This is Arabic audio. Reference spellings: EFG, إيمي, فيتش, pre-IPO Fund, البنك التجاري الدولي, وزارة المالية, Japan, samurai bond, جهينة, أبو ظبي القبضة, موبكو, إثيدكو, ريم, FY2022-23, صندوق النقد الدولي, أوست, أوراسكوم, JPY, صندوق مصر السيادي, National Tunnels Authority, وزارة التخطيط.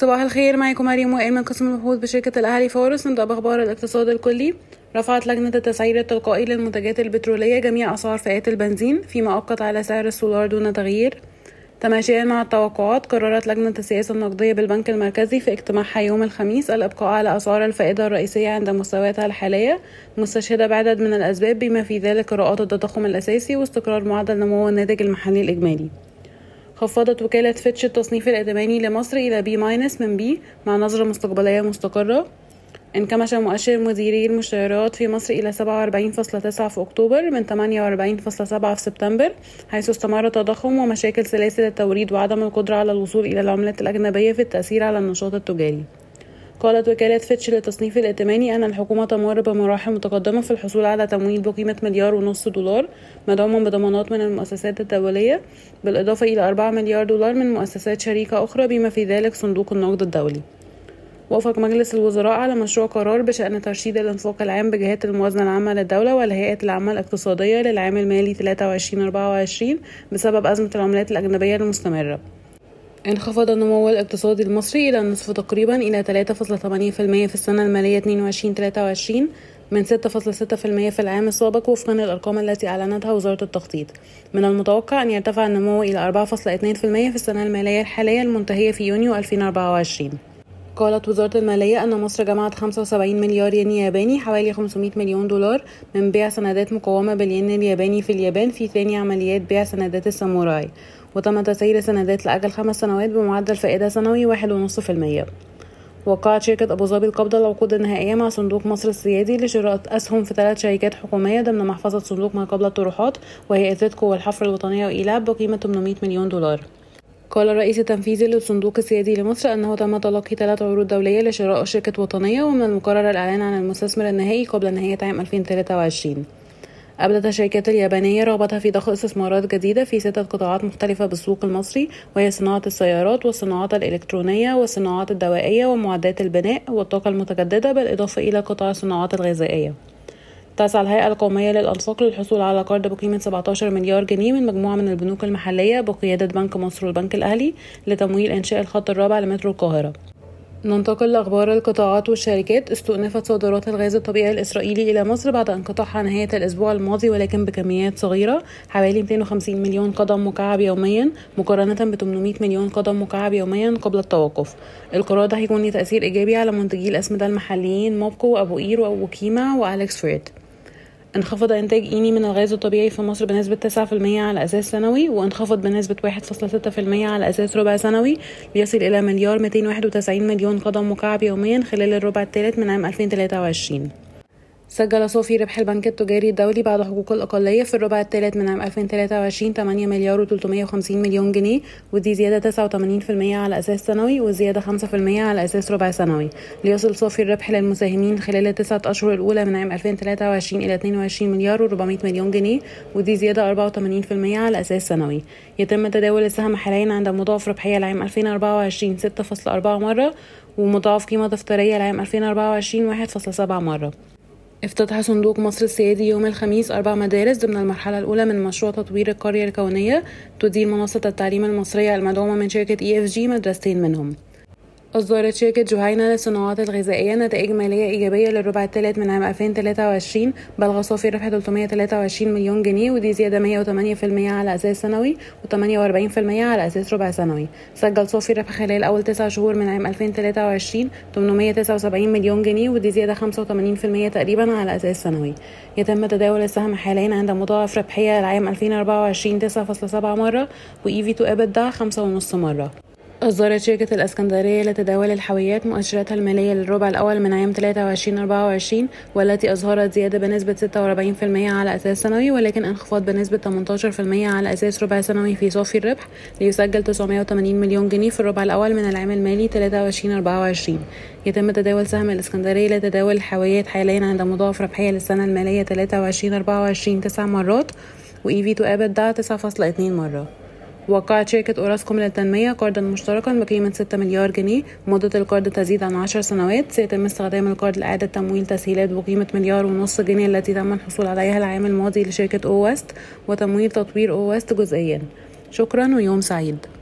صباح الخير، معاكم ريم وإيمي من قسم البحوث بشركة الأهلي فورس. نبدأ بأخبار الاقتصاد الكلي. رفعت لجنة التسعيرة التلقائية للمنتجات البترولية جميع أسعار فئات البنزين، فيما أبقت على سعر السولار دون تغيير. تماشيا مع التوقعات، قررت لجنة السياسة النقدية بالبنك المركزي في اجتماعها يوم الخميس الإبقاء على أسعار الفائدة الرئيسية عند مستوياتها الحالية، مستشهدة بعدد من الأسباب بما في ذلك قراءات التضخم الأساسي واستقرار معدل نمو الناتج المحلي الإجمالي. خفضت وكالة فيتش التصنيف الائتماني لمصر إلى B- من B مع نظرة مستقبلية مستقرة. انكمش مؤشر مديري المشتريات في مصر إلى 47.9 في أكتوبر من 48.7 في سبتمبر، حيث استمر التضخم ومشاكل سلاسل التوريد وعدم القدرة على الوصول إلى العملات الأجنبية في التأثير على النشاط التجاري. قالت وكالة فيتش للتصنيف الائتماني أن الحكومة تمر بمراحل متقدمة في الحصول على تمويل بقيمة $1.5 مليار مدعوما بضمانات من المؤسسات الدولية، بالإضافة إلى $4 مليار من مؤسسات شريكة أخرى بما في ذلك صندوق النقد الدولي. وافق مجلس الوزراء على مشروع قرار بشأن ترشيد الانفاق العام بجهات الموازنة العامة للدولة والهيئة العامة الاقتصادية للعام المالي 23-24 بسبب أزمة العملات الأجنبية المستمرة. انخفض النمو الاقتصادي المصري إلى النصف تقريبا إلى 3.8% في السنة المالية 22-23 من 6.6% في العام السابق وفقا للأرقام التي أعلنتها وزارة التخطيط. من المتوقع أن يرتفع النمو إلى 4.2% في السنة المالية الحالية المنتهية في يونيو 2024. قالت وزارة المالية أن مصر جمعت 75 مليار ين ياباني حوالي $500 مليون من بيع سندات مقاومة بالين الياباني في اليابان في ثاني عمليات بيع سندات الساموراي، وتم تسعير سندات لأجل 5 سنوات بمعدل فائدة سنوي 1.5%. وقعت شركة أبو ظبي القبضة العقود النهائية مع صندوق مصر السيادي لشراء أسهم في 3 شركات حكومية ضمن محفظة صندوق ما قبل الطروحات، وهي إثيدكو والحفر الوطنية وإيلاب، بقيمة $800 مليون. قال الرئيس التنفيذي للصندوق السيادي لمصر أنه تم تلقي 3 عروض دولية لشراء شركة وطنية، ومن المقرر الإعلان عن المستثمر النهائي قبل نهاية عام 2023. أبدت الشركات اليابانية رغبتها في ضخ استثمارات جديدة في 6 قطاعات مختلفة بالسوق المصري، وهي صناعة السيارات والصناعات الإلكترونية والصناعات الدوائية ومعدات البناء والطاقة المتجددة، بالإضافة إلى قطاع الصناعات الغذائية. تسعى الهيئة القومية للأنفاق للحصول على قرض بقيمة $17 مليار من مجموعة من البنوك المحلية بقيادة بنك مصر والبنك الأهلي لتمويل إنشاء الخط الرابع لمترو القاهرة. ننتقل لأخبار القطاعات والشركات. استؤنفت صادرات الغاز الطبيعي الإسرائيلي إلى مصر بعد انقطاعها نهاية الأسبوع الماضي، ولكن بكميات صغيرة، حوالي 250 مليون قدم مكعب يوميا مقارنة ب 800 مليون قدم مكعب يوميا قبل التوقف. القرار ده هيكون له تأثير إيجابي على منتجي الأسمدة المحليين موبكو وأبو قير وكيما وأليكس فريد. انخفض إنتاج إيمي من الغاز الطبيعي في مصر بنسبة 9% على أساس سنوي، وانخفض بنسبة 1.6% على أساس ربع سنوي، ليصل إلى $1.291 مليون قدم مكعب يوميا خلال الربع الثالث من عام 2023. سجل صافي ربح البنك التجاري الدولي بعد حقوق الأقلية في الربع الثالث من عام 2023 $8.350 مليار، ودي زيادة 89% على أساس سنوي وزيادة 5% على أساس ربع سنوي، ليصل صافي الربح للمساهمين خلال ال9 أشهر الأولى من عام 2023 إلى $22.4 مليار، ودي زيادة 84% على أساس سنوي. يتم تداول السهم حاليا عند مضاعف ربحية العام 2024 6.4 مرة، ومضاعف قيمة دفترية العام 2024 1.7 مرة. افتتح صندوق مصر السيادي يوم الخميس 4 مدارس ضمن المرحلة الأولى من مشروع تطوير القرية الكونية تدير منصة التعليم المصرية المدعومة من شركة EFG مدرستين منهم. أصدرت شركة جهينة للصناعات الغذائية نتائج مالية إيجابية للربع الثالث من عام 2023 بلغ صافي ربح $323 مليون، ودي زيادة 108% على أساس سنوي و48% على أساس ربع سنوي. سجل صافي ربح خلال أول 9 شهور من عام 2023 $879 مليون، ودي زيادة 85% تقريبا على أساس سنوي. يتم تداول السهم حاليا عند مضاعف ربحية العام 2024 9.7 مرة، وإيفي تو إبدا 5.5 مرة. أصدرت شركة الإسكندرية لتداول الحويات مؤشراتها المالية للربع الأول من عام 2023-24، والتي أظهرت زيادة بنسبة 46% على أساس سنوي، ولكن انخفاض بنسبة 18% على أساس ربع سنوي في صافي الربح، ليسجل $980 مليون في الربع الأول من العام المالي 23-24. يتم تداول سهم الإسكندرية لتداول الحويات حاليا عند مضاعف ربحية للسنة المالية 23-24 9 مرات، وإيفي تو إبدا 9.2 مرة. وقعت شركة أوراسكوم للتنمية قرضا مشتركا بقيمة $6 مليار، مدة القرض تزيد عن 10 سنوات. سيتم استخدام القرض لإعادة تمويل تسهيلات بقيمة $1.5 مليار التي تم الحصول عليها العام الماضي لشركة أوست وتمويل تطوير أوست جزئيا. شكرا ويوم سعيد.